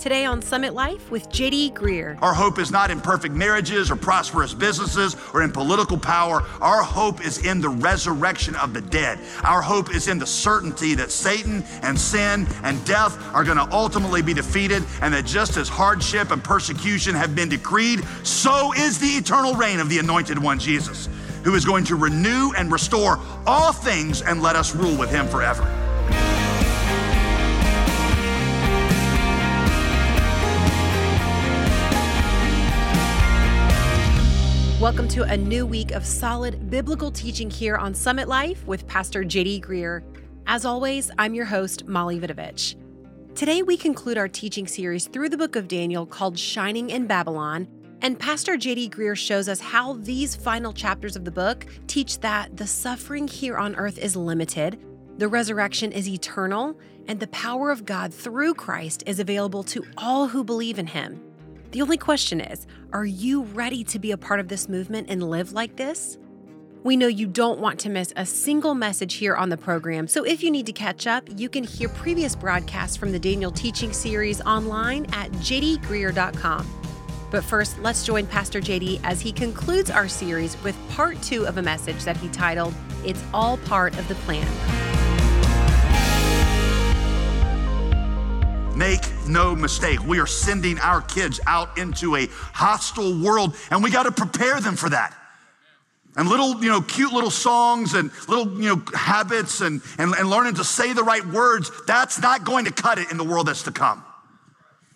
Today on Summit Life with J.D. Greear. Our hope is not in perfect marriages or prosperous businesses or in political power. Our hope is in the resurrection of the dead. Our hope is in the certainty that Satan and sin and death are going to ultimately be defeated, and that just as hardship and persecution have been decreed, so is the eternal reign of the Anointed One, Jesus, who is going to renew and restore all things and let us rule with him forever. Welcome to a new week of solid biblical teaching here on Summit Life with Pastor J.D. Greear. As always, I'm your host, Molly Vidovich. Today, we conclude our teaching series through the book of Daniel called Shining in Babylon, and Pastor J.D. Greear shows us how these final chapters of the book teach that the suffering here on earth is limited, the resurrection is eternal, and the power of God through Christ is available to all who believe in him. The only question is, are you ready to be a part of this movement and live like this? We know you don't want to miss a single message here on the program, so if you need to catch up, you can hear previous broadcasts from the Daniel Teaching Series online at jdgreer.com. But first, let's join Pastor J.D. as he concludes our series with part 2 of a message that he titled, It's All Part of the Plan. Make no mistake, we are sending our kids out into a hostile world, and we got to prepare them for that. And little, cute little songs and little, habits and learning to say the right words, that's not going to cut it in the world that's to come.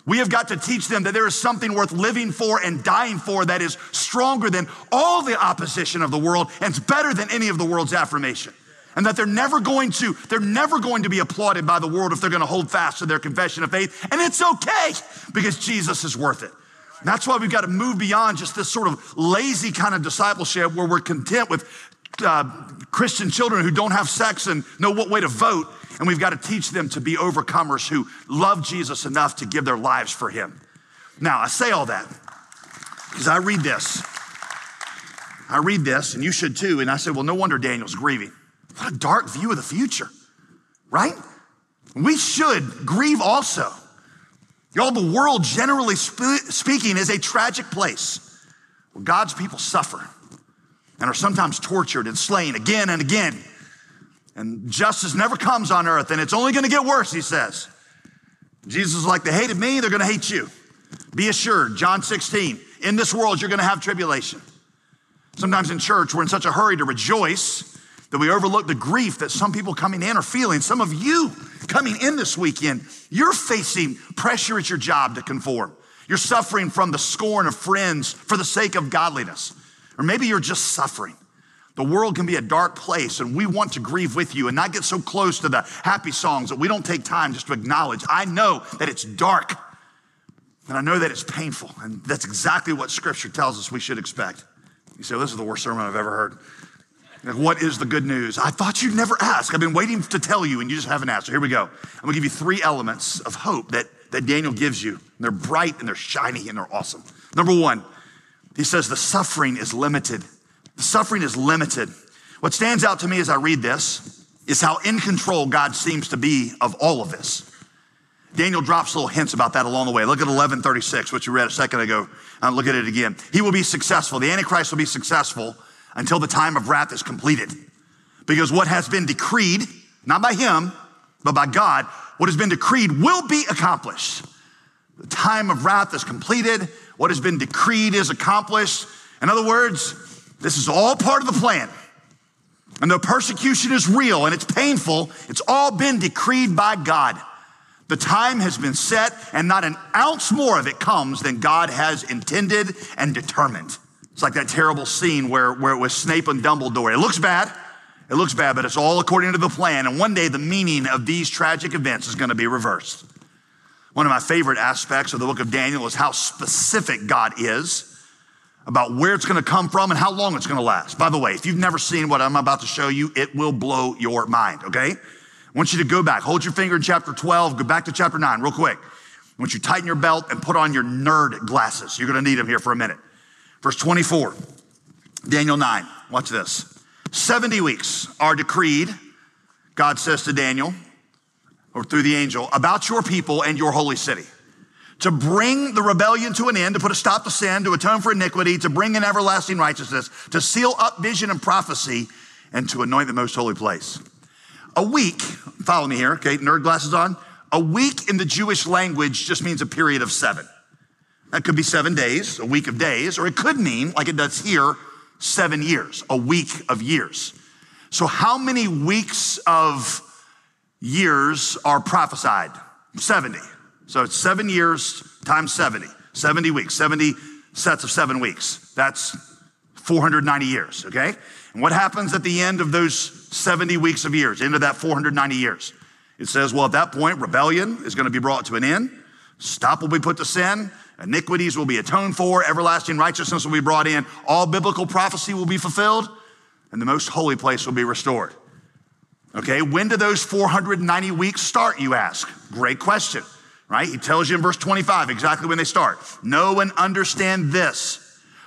We have got to teach them that there is something worth living for and dying for that is stronger than all the opposition of the world, and it's better than any of the world's affirmation. And that they're never going to be applauded by the world if they're going to hold fast to their confession of faith. And it's okay, because Jesus is worth it. And that's why we've got to move beyond just this sort of lazy kind of discipleship where we're content with Christian children who don't have sex and know what way to vote. And we've got to teach them to be overcomers who love Jesus enough to give their lives for him. Now, I say all that because I read this, and you should too. And I say, well, no wonder Daniel's grieving. What a dark view of the future, right? We should grieve also. Y'all, the world, generally speaking, is a tragic place where God's people suffer and are sometimes tortured and slain again and again. And justice never comes on earth, and it's only gonna get worse, he says. Jesus is like, they hated me, they're gonna hate you. Be assured, John 16, in this world, you're gonna have tribulation. Sometimes in church, we're in such a hurry to rejoice that we overlook the grief that some people coming in are feeling. Some of you coming in this weekend, you're facing pressure at your job to conform. You're suffering from the scorn of friends for the sake of godliness. Or maybe you're just suffering. The world can be a dark place, and we want to grieve with you and not get so close to the happy songs that we don't take time just to acknowledge. I know that it's dark, and I know that it's painful, and that's exactly what Scripture tells us we should expect. You say, well, this is the worst sermon I've ever heard. What is the good news? I thought you'd never ask. I've been waiting to tell you, and you just haven't asked. So here we go. I'm gonna give you 3 elements of hope that Daniel gives you. And they're bright, and they're shiny, and they're awesome. Number 1, he says the suffering is limited. The suffering is limited. What stands out to me as I read this is how in control God seems to be of all of this. Daniel drops little hints about that along the way. Look at 11:36, which you read a second ago. Look at it again. He will be successful. The Antichrist will be successful until the time of wrath is completed. Because what has been decreed, not by him, but by God, what has been decreed will be accomplished. The time of wrath is completed. What has been decreed is accomplished. In other words, this is all part of the plan. And though persecution is real and it's painful, it's all been decreed by God. The time has been set, and not an ounce more of it comes than God has intended and determined. It's like that terrible scene where it was Snape and Dumbledore. It looks bad, but it's all according to the plan. And one day the meaning of these tragic events is gonna be reversed. One of my favorite aspects of the book of Daniel is how specific God is about where it's gonna come from and how long it's gonna last. By the way, if you've never seen what I'm about to show you, it will blow your mind, okay? I want you to go back, hold your finger in chapter 12, go back to chapter 9 real quick. I want you to tighten your belt and put on your nerd glasses. You're gonna need them here for a minute. Verse 24, Daniel 9, watch this. 70 weeks are decreed, God says to Daniel, or through the angel, about your people and your holy city, to bring the rebellion to an end, to put a stop to sin, to atone for iniquity, to bring in everlasting righteousness, to seal up vision and prophecy, and to anoint the most holy place. A week, follow me here, okay, nerd glasses on. A week in the Jewish language just means a period of 7. That could be 7 days, a week of days, or it could mean, like it does here, 7 years, a week of years. So how many weeks of years are prophesied? 70. So it's 7 years times 70, 70 weeks, 70 sets of 7 weeks. That's 490 years, okay? And what happens at the end of those 70 weeks of years, end of that 490 years? It says, well, at that point, rebellion is going to be brought to an end. Stop will be put to sin. Iniquities will be atoned for. Everlasting righteousness will be brought in. All biblical prophecy will be fulfilled. And the most holy place will be restored. Okay, when do those 490 weeks start, you ask? Great question. Right? He tells you in verse 25 exactly when they start. Know and understand this.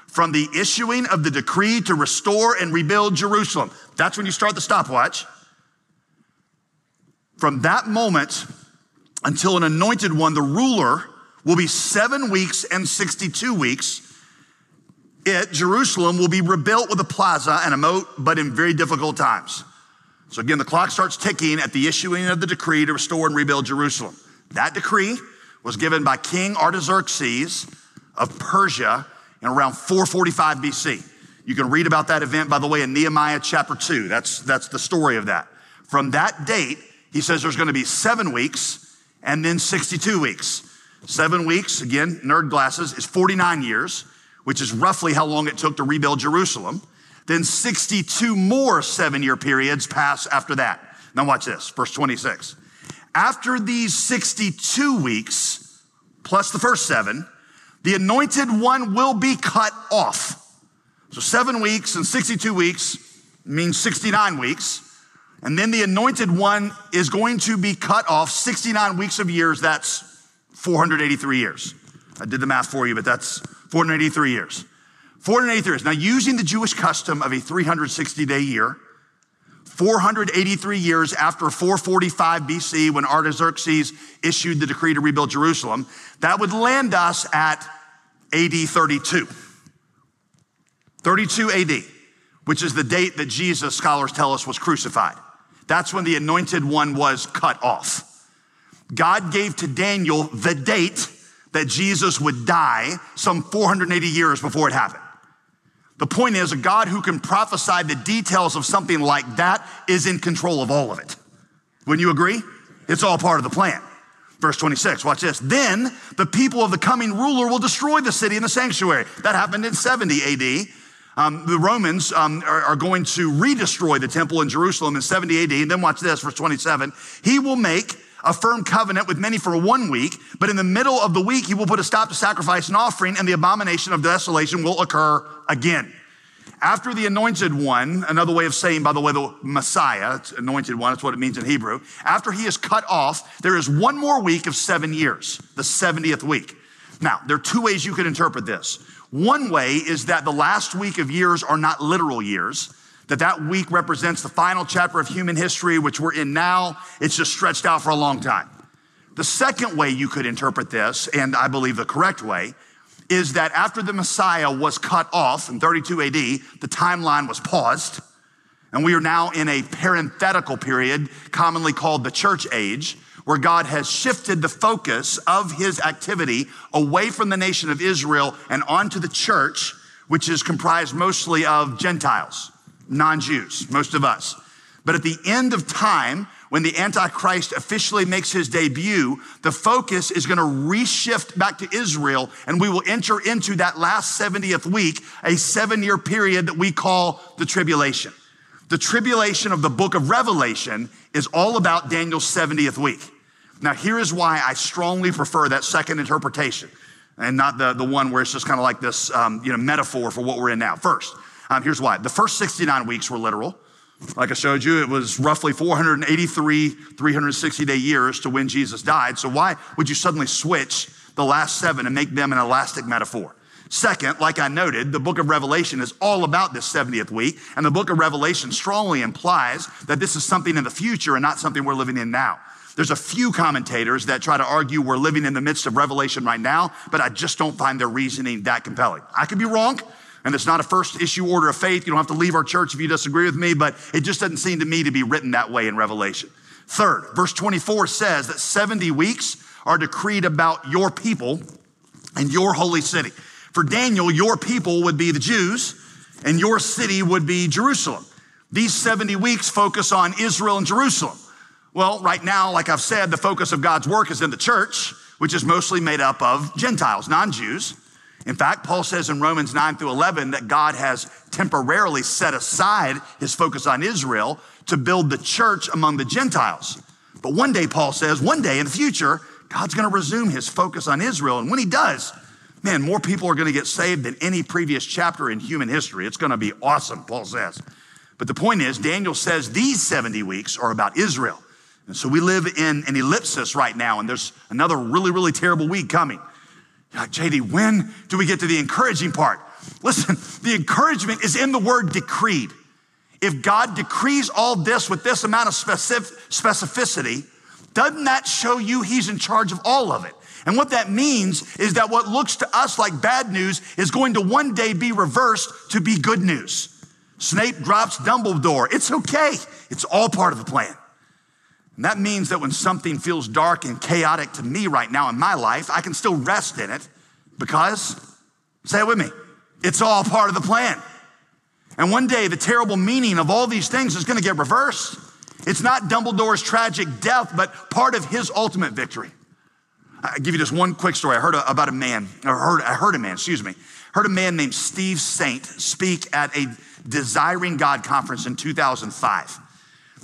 From the issuing of the decree to restore and rebuild Jerusalem. That's when you start the stopwatch. From that moment until an anointed one, the ruler, will be 7 weeks and 62 weeks. It, Jerusalem, will be rebuilt with a plaza and a moat, but in very difficult times. So again, the clock starts ticking at the issuing of the decree to restore and rebuild Jerusalem. That decree was given by King Artaxerxes of Persia in around 445 BC. You can read about that event, by the way, in Nehemiah chapter 2. That's the story of that. From that date, he says there's going to be 7 weeks and then 62 weeks. 7 weeks, again, nerd glasses, is 49 years, which is roughly how long it took to rebuild Jerusalem. Then 62 more 7-year periods pass after that. Now watch this, verse 26. After these 62 weeks, plus the first 7, the anointed one will be cut off. So 7 weeks and 62 weeks means 69 weeks. And then the anointed one is going to be cut off 69 weeks of years. That's 483 years. I did the math for you, but that's 483 years. 483 years. Now, using the Jewish custom of a 360-day year, 483 years after 445 BC, when Artaxerxes issued the decree to rebuild Jerusalem, that would land us at AD 32. 32 AD, which is the date that Jesus, scholars tell us, was crucified. That's when the anointed one was cut off. God gave to Daniel the date that Jesus would die some 480 years before it happened. The point is, a God who can prophesy the details of something like that is in control of all of it. Wouldn't you agree? It's all part of the plan. Verse 26, watch this. Then the people of the coming ruler will destroy the city and the sanctuary. That happened in 70 AD. The Romans are going to redestroy the temple in Jerusalem in 70 AD. And then watch this, verse 27. He will make a firm covenant with many for 1 week, but in the middle of the week, he will put a stop to sacrifice and offering, and the abomination of desolation will occur again. After the anointed one, another way of saying, by the way, the Messiah, it's anointed one, that's what it means in Hebrew. After he is cut off, there is one more week of 7 years, the 70th week. Now, there are 2 ways you could interpret this. One way is that the last week of years are not literal years, that week represents the final chapter of human history, which we're in now. It's just stretched out for a long time. The second way you could interpret this, and I believe the correct way, is that after the Messiah was cut off in 32 AD, the timeline was paused, and we are now in a parenthetical period, commonly called the church age, where God has shifted the focus of his activity away from the nation of Israel and onto the church, which is comprised mostly of Gentiles, non-Jews, most of us. But at the end of time, when the Antichrist officially makes his debut, the focus is going to reshift back to Israel, and we will enter into that last 70th week, a 7-year period that we call the tribulation. The tribulation of the book of Revelation is all about Daniel's 70th week. Now, here is why I strongly prefer that second interpretation and not the one where it's just kind of like this metaphor for what we're in now. First, here's why. The first 69 weeks were literal. Like I showed you, it was roughly 483, 360-day years to when Jesus died. So why would you suddenly switch the last 7 and make them an elastic metaphor? Second, like I noted, the book of Revelation is all about this 70th week, and the book of Revelation strongly implies that this is something in the future and not something we're living in now. There's a few commentators that try to argue we're living in the midst of Revelation right now, but I just don't find their reasoning that compelling. I could be wrong, and it's not a first issue order of faith. You don't have to leave our church if you disagree with me, but it just doesn't seem to me to be written that way in Revelation. Third, verse 24 says that 70 weeks are decreed about your people and your holy city. For Daniel, your people would be the Jews and your city would be Jerusalem. These 70 weeks focus on Israel and Jerusalem. Well, right now, like I've said, the focus of God's work is in the church, which is mostly made up of Gentiles, non-Jews. In fact, Paul says in Romans 9 through 11 that God has temporarily set aside his focus on Israel to build the church among the Gentiles. But one day, Paul says, one day in the future, God's gonna resume his focus on Israel. And when he does, man, more people are gonna get saved than any previous chapter in human history. It's gonna be awesome, Paul says. But the point is, Daniel says these 70 weeks are about Israel. And so we live in an ellipsis right now, and there's another really, really terrible week coming. You're like, J.D., when do we get to the encouraging part? Listen, the encouragement is in the word decreed. If God decrees all this with this amount of specificity, doesn't that show you he's in charge of all of it? And what that means is that what looks to us like bad news is going to one day be reversed to be good news. Snape drops Dumbledore. It's okay. It's all part of the plan. And that means that when something feels dark and chaotic to me right now in my life, I can still rest in it because, say it with me, it's all part of the plan. And one day, the terrible meaning of all these things is going to get reversed. It's not Dumbledore's tragic death, but part of his ultimate victory. I'll give you just one quick story. I heard a man named Steve Saint speak at a Desiring God conference in 2005.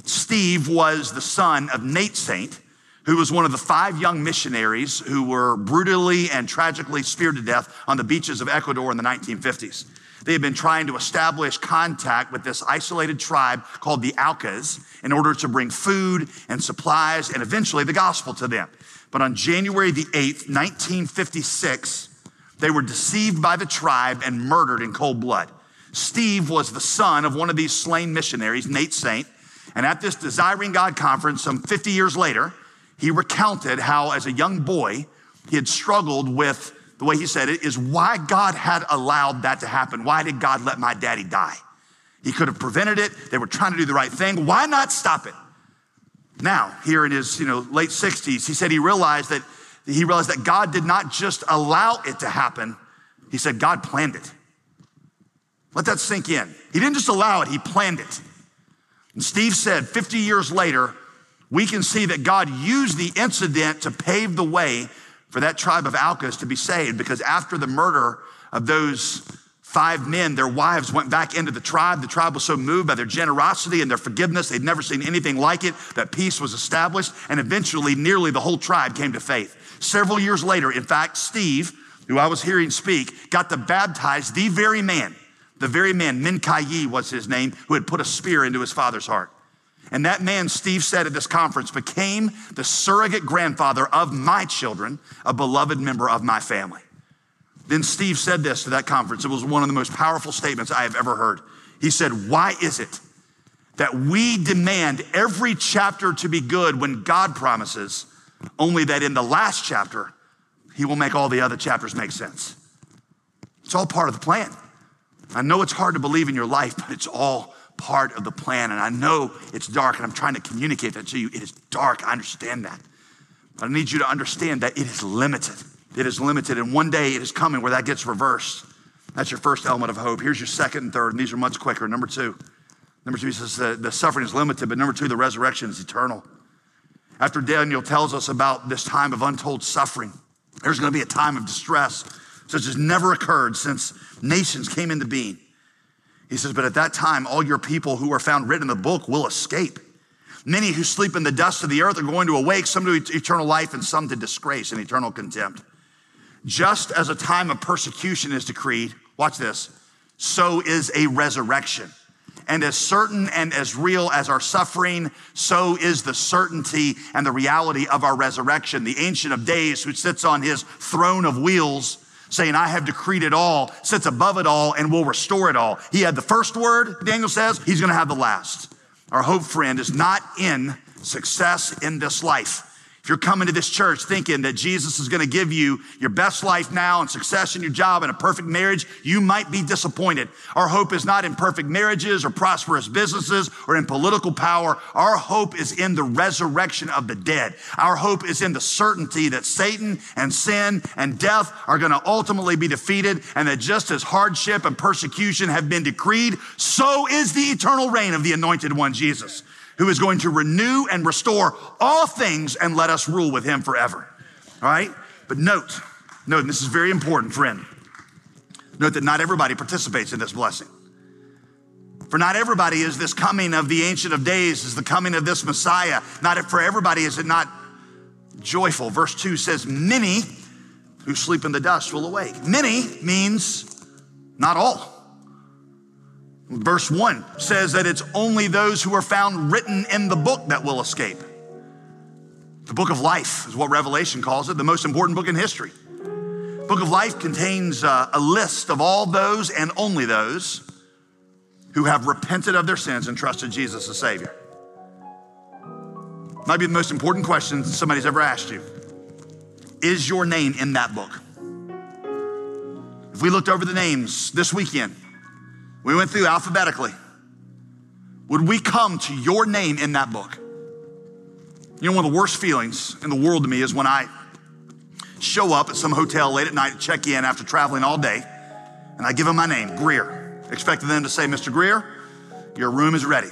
Steve was the son of Nate Saint, who was one of the 5 young missionaries who were brutally and tragically speared to death on the beaches of Ecuador in the 1950s. They had been trying to establish contact with this isolated tribe called the Aucas in order to bring food and supplies and eventually the gospel to them. But on January the 8th, 1956, they were deceived by the tribe and murdered in cold blood. Steve was the son of one of these slain missionaries, Nate Saint. And at this Desiring God conference, some 50 years later, he recounted how as a young boy, he had struggled with, the way he said it, is why God had allowed that to happen. Why did God let my daddy die? He could have prevented it. They were trying to do the right thing. Why not stop it? Now, here in his late 60s, he said he realized that God did not just allow it to happen. He said God planned it. Let that sink in. He didn't just allow it, he planned it. And Steve said 50 years later, we can see that God used the incident to pave the way for that tribe of Alcas to be saved, because after the murder of those 5 men, their wives went back into the tribe. The tribe was so moved by their generosity and their forgiveness, they'd never seen anything like it, that peace was established, and eventually nearly the whole tribe came to faith. Several years later, in fact, Steve, who I was hearing speak, got to baptize the very man, Mincayi was his name, who had put a spear into his father's heart. And that man, Steve said at this conference, became the surrogate grandfather of my children, a beloved member of my family. Then Steve said this to that conference. It was one of the most powerful statements I have ever heard. He said, why is it that we demand every chapter to be good when God promises only that in the last chapter, he will make all the other chapters make sense? It's all part of the plan. I know it's hard to believe in your life, but it's all part of the plan. And I know it's dark, and I'm trying to communicate that to you. It is dark, I understand that. But I need you to understand that it is limited. It is limited, and one day it is coming where that gets reversed. That's your first element of hope. Here's your second and third, and these are much quicker. Number two, he says the suffering is limited, but number 2, the resurrection is eternal. After Daniel tells us about this time of untold suffering, there's gonna be a time of distress such as never occurred since nations came into being. He says, but at that time, all your people who are found written in the book will escape. Many who sleep in the dust of the earth are going to awake, some to eternal life and some to disgrace and eternal contempt. Just as a time of persecution is decreed, watch this, so is a resurrection. And as certain and as real as our suffering, so is the certainty and the reality of our resurrection. The Ancient of Days, who sits on his throne of wheels, saying, I have decreed it all, sits above it all, and will restore it all. He had the first word, Daniel says, he's gonna have the last. Our hope, friend, is not in success in this life. If you're coming to this church thinking that Jesus is going to give you your best life now and success in your job and a perfect marriage, you might be disappointed. Our hope is not in perfect marriages or prosperous businesses or in political power. Our hope is in the resurrection of the dead. Our hope is in the certainty that Satan and sin and death are going to ultimately be defeated, and that just as hardship and persecution have been decreed, so is the eternal reign of the anointed one, Jesus, who is going to renew and restore all things and let us rule with him forever. All right? But note, and this is very important, friend. Note that not everybody participates in this blessing. For not everybody is this coming of the Ancient of Days, is the coming of this Messiah. Not for everybody is it not joyful. Verse 2 says, many who sleep in the dust will awake. Many means not all. Verse 1 says that it's only those who are found written in the book that will escape. The book of life is what Revelation calls it, the most important book in history. The book of life contains a list of all those and only those who have repented of their sins and trusted Jesus as Savior. Might be the most important question somebody's ever asked you. Is your name in that book? If we looked over the names this weekend, we went through alphabetically, would we come to your name in that book? You know, one of the worst feelings in the world to me is when I show up at some hotel late at night to check in after traveling all day, and I give them my name, Greear, expecting them to say, Mr. Greear, your room is ready,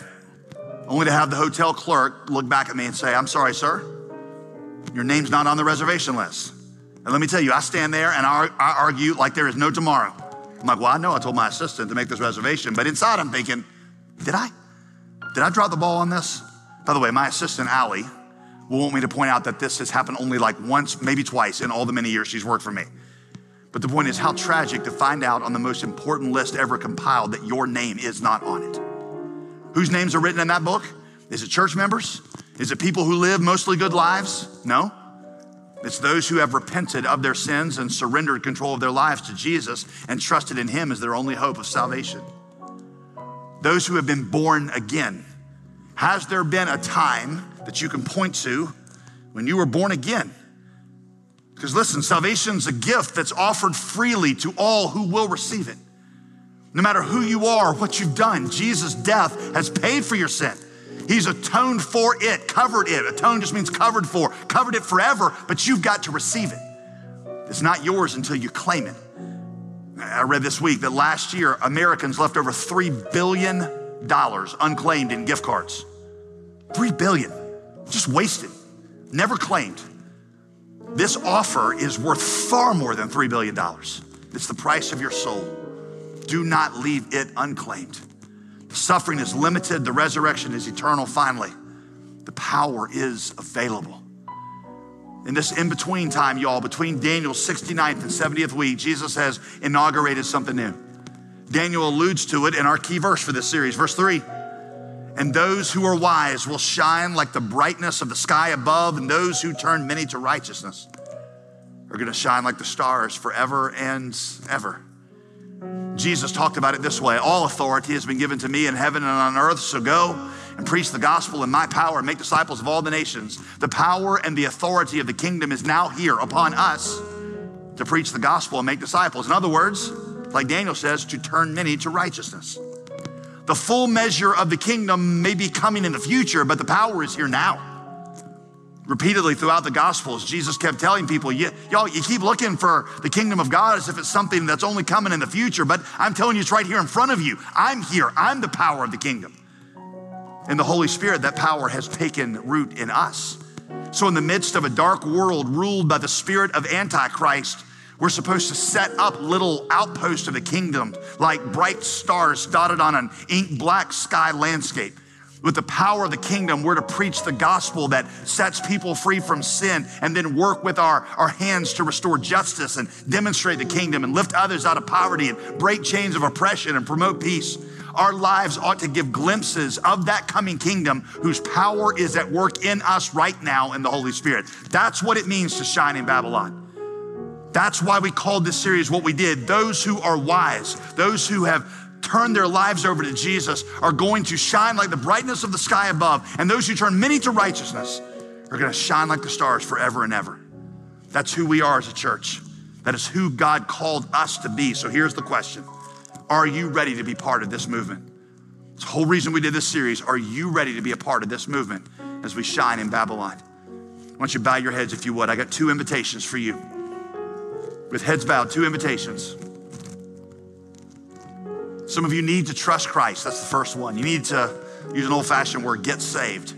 only to have the hotel clerk look back at me and say, I'm sorry, sir, your name's not on the reservation list. And let me tell you, I stand there and I argue like there is no tomorrow. I'm like, well, I know I told my assistant to make this reservation, but inside I'm thinking, did I drop the ball on this? By the way, my assistant, Allie, will want me to point out that this has happened only like once, maybe twice in all the many years she's worked for me. But the point is, how tragic to find out on the most important list ever compiled that your name is not on it. Whose names are written in that book? Is it church members? Is it people who live mostly good lives? No. It's those who have repented of their sins and surrendered control of their lives to Jesus and trusted in him as their only hope of salvation. Those who have been born again. Has there been a time that you can point to when you were born again? Because listen, salvation's a gift that's offered freely to all who will receive it. No matter who you are, what you've done, Jesus' death has paid for your sin. He's atoned for it, covered it. Atoned just means covered for, covered it forever, but you've got to receive it. It's not yours until you claim it. I read this week that last year, Americans left over $3 billion unclaimed in gift cards. $3 billion, just wasted, never claimed. This offer is worth far more than $3 billion. It's the price of your soul. Do not leave it unclaimed. Suffering is limited. The resurrection is eternal. Finally, the power is available. In this in-between time, y'all, between Daniel's 69th and 70th week, Jesus has inaugurated something new. Daniel alludes to it in our key verse for this series, verse 3. And those who are wise will shine like the brightness of the sky above, and those who turn many to righteousness are going to shine like the stars forever and ever. Jesus talked about it this way. All authority has been given to me in heaven and on earth, so go and preach the gospel in my power and make disciples of all the nations. The power and the authority of the kingdom is now here upon us to preach the gospel and make disciples. In other words, like Daniel says, to turn many to righteousness. The full measure of the kingdom may be coming in the future, but the power is here now. Repeatedly throughout the Gospels, Jesus kept telling people, y'all, you keep looking for the kingdom of God as if it's something that's only coming in the future, but I'm telling you, it's right here in front of you. I'm here. I'm the power of the kingdom. And the Holy Spirit, that power has taken root in us. So in the midst of a dark world ruled by the spirit of Antichrist, we're supposed to set up little outposts of the kingdom like bright stars dotted on an ink black sky landscape. With the power of the kingdom, we're to preach the gospel that sets people free from sin, and then work with our hands to restore justice and demonstrate the kingdom and lift others out of poverty and break chains of oppression and promote peace. Our lives ought to give glimpses of that coming kingdom whose power is at work in us right now in the Holy Spirit. That's what it means to shine in Babylon. That's why we called this series what we did. Those who are wise, those who have turn their lives over to Jesus are going to shine like the brightness of the sky above. And those who turn many to righteousness are going to shine like the stars forever and ever. That's who we are as a church. That is who God called us to be. So here's the question. Are you ready to be part of this movement? It's the whole reason we did this series. Are you ready to be a part of this movement as we shine in Babylon? I want you to bow your heads if you would. I got two invitations for you. With heads bowed, two invitations. Some of you need to trust Christ. That's the first one. You need to use an old-fashioned word, get saved.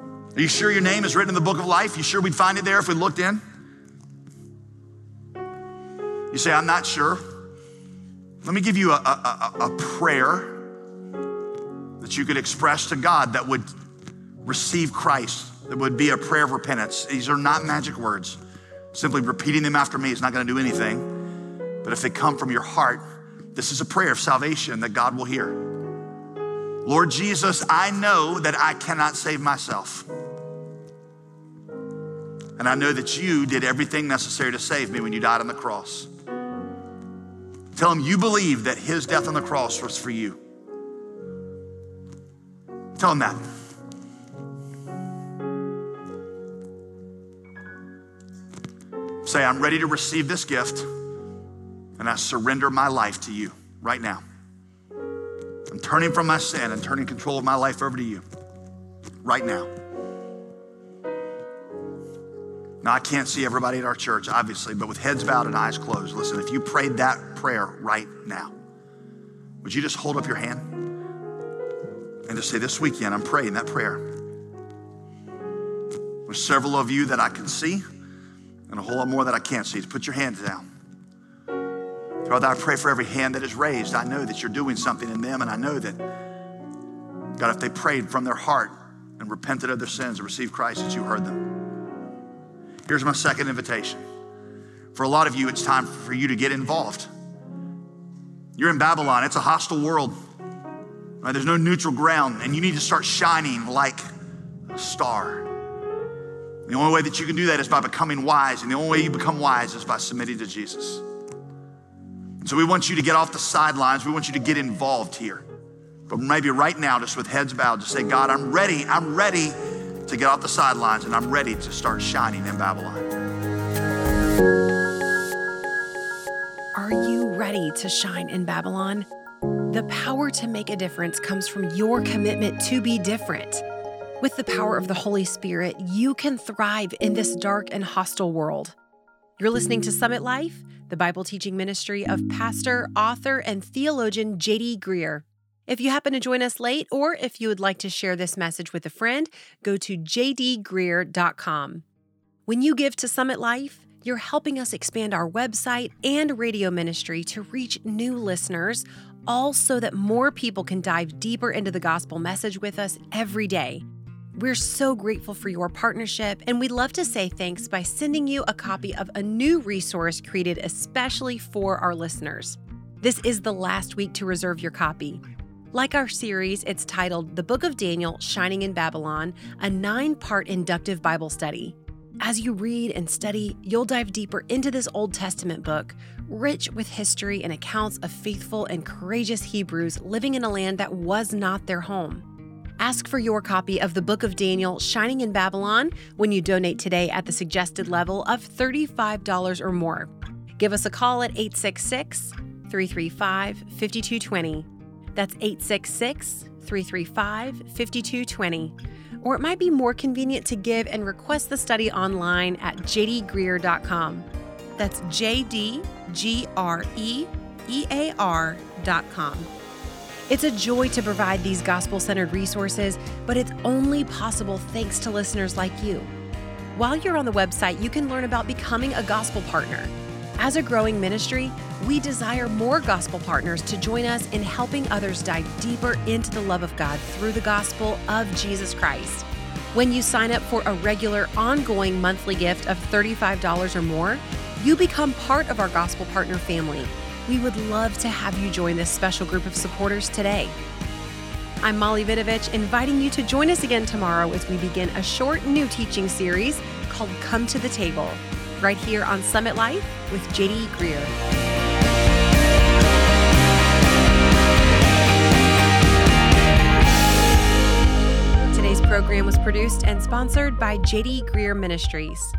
Are you sure your name is written in the book of life? You sure we'd find it there if we looked in? You say, I'm not sure. Let me give you a prayer that you could express to God that would receive Christ, that would be a prayer of repentance. These are not magic words. Simply repeating them after me is not going to do anything. But if they come from your heart, this is a prayer of salvation that God will hear. Lord Jesus, I know that I cannot save myself. And I know that you did everything necessary to save me when you died on the cross. Tell him you believe that his death on the cross was for you. Tell him that. Say, I'm ready to receive this gift and I surrender my life to you right now. I'm turning from my sin and turning control of my life over to you right now. Now, I can't see everybody at our church, obviously, but with heads bowed and eyes closed, listen, if you prayed that prayer right now, would you just hold up your hand and just say, this weekend, I'm praying that prayer. There's several of you that I can see and a whole lot more that I can't see. Just put your hands down. Father, I pray for every hand that is raised. I know that you're doing something in them, and I know that, God, if they prayed from their heart and repented of their sins and received Christ, that you heard them. Here's my second invitation. For a lot of you, it's time for you to get involved. You're in Babylon, it's a hostile world. Right? There's no neutral ground, and you need to start shining like a star. The only way that you can do that is by becoming wise, and the only way you become wise is by submitting to Jesus. And so we want you to get off the sidelines. We want you to get involved here. But maybe right now, just with heads bowed, just say, God, I'm ready to get off the sidelines, and I'm ready to start shining in Babylon. Are you ready to shine in Babylon? The power to make a difference comes from your commitment to be different. With the power of the Holy Spirit, you can thrive in this dark and hostile world. You're listening to Summit Life, the Bible teaching ministry of pastor, author, and theologian J.D. Greear. If you happen to join us late, or if you would like to share this message with a friend, go to jdgreer.com. When you give to Summit Life, you're helping us expand our website and radio ministry to reach new listeners, all so that more people can dive deeper into the gospel message with us every day. We're so grateful for your partnership, and we'd love to say thanks by sending you a copy of a new resource created especially for our listeners. This is the last week to reserve your copy. Like our series, it's titled The Book of Daniel, Shining in Babylon, a 9-part inductive Bible study. As you read and study, you'll dive deeper into this Old Testament book, rich with history and accounts of faithful and courageous Hebrews living in a land that was not their home. Ask for your copy of The Book of Daniel, Shining in Babylon, when you donate today at the suggested level of $35 or more. Give us a call at 866-335-5220. That's 866-335-5220. Or it might be more convenient to give and request the study online at jdgreer.com. That's jdgreer.com. It's a joy to provide these gospel-centered resources, but it's only possible thanks to listeners like you. While you're on the website, you can learn about becoming a gospel partner. As a growing ministry, we desire more gospel partners to join us in helping others dive deeper into the love of God through the gospel of Jesus Christ. When you sign up for a regular, ongoing monthly gift of $35 or more, you become part of our gospel partner family. We would love to have you join this special group of supporters today. I'm Molly Vidovich, inviting you to join us again tomorrow as we begin a short new teaching series called Come to the Table, right here on Summit Life with J.D. Greear. program was produced and sponsored by J.D. Greear Ministries.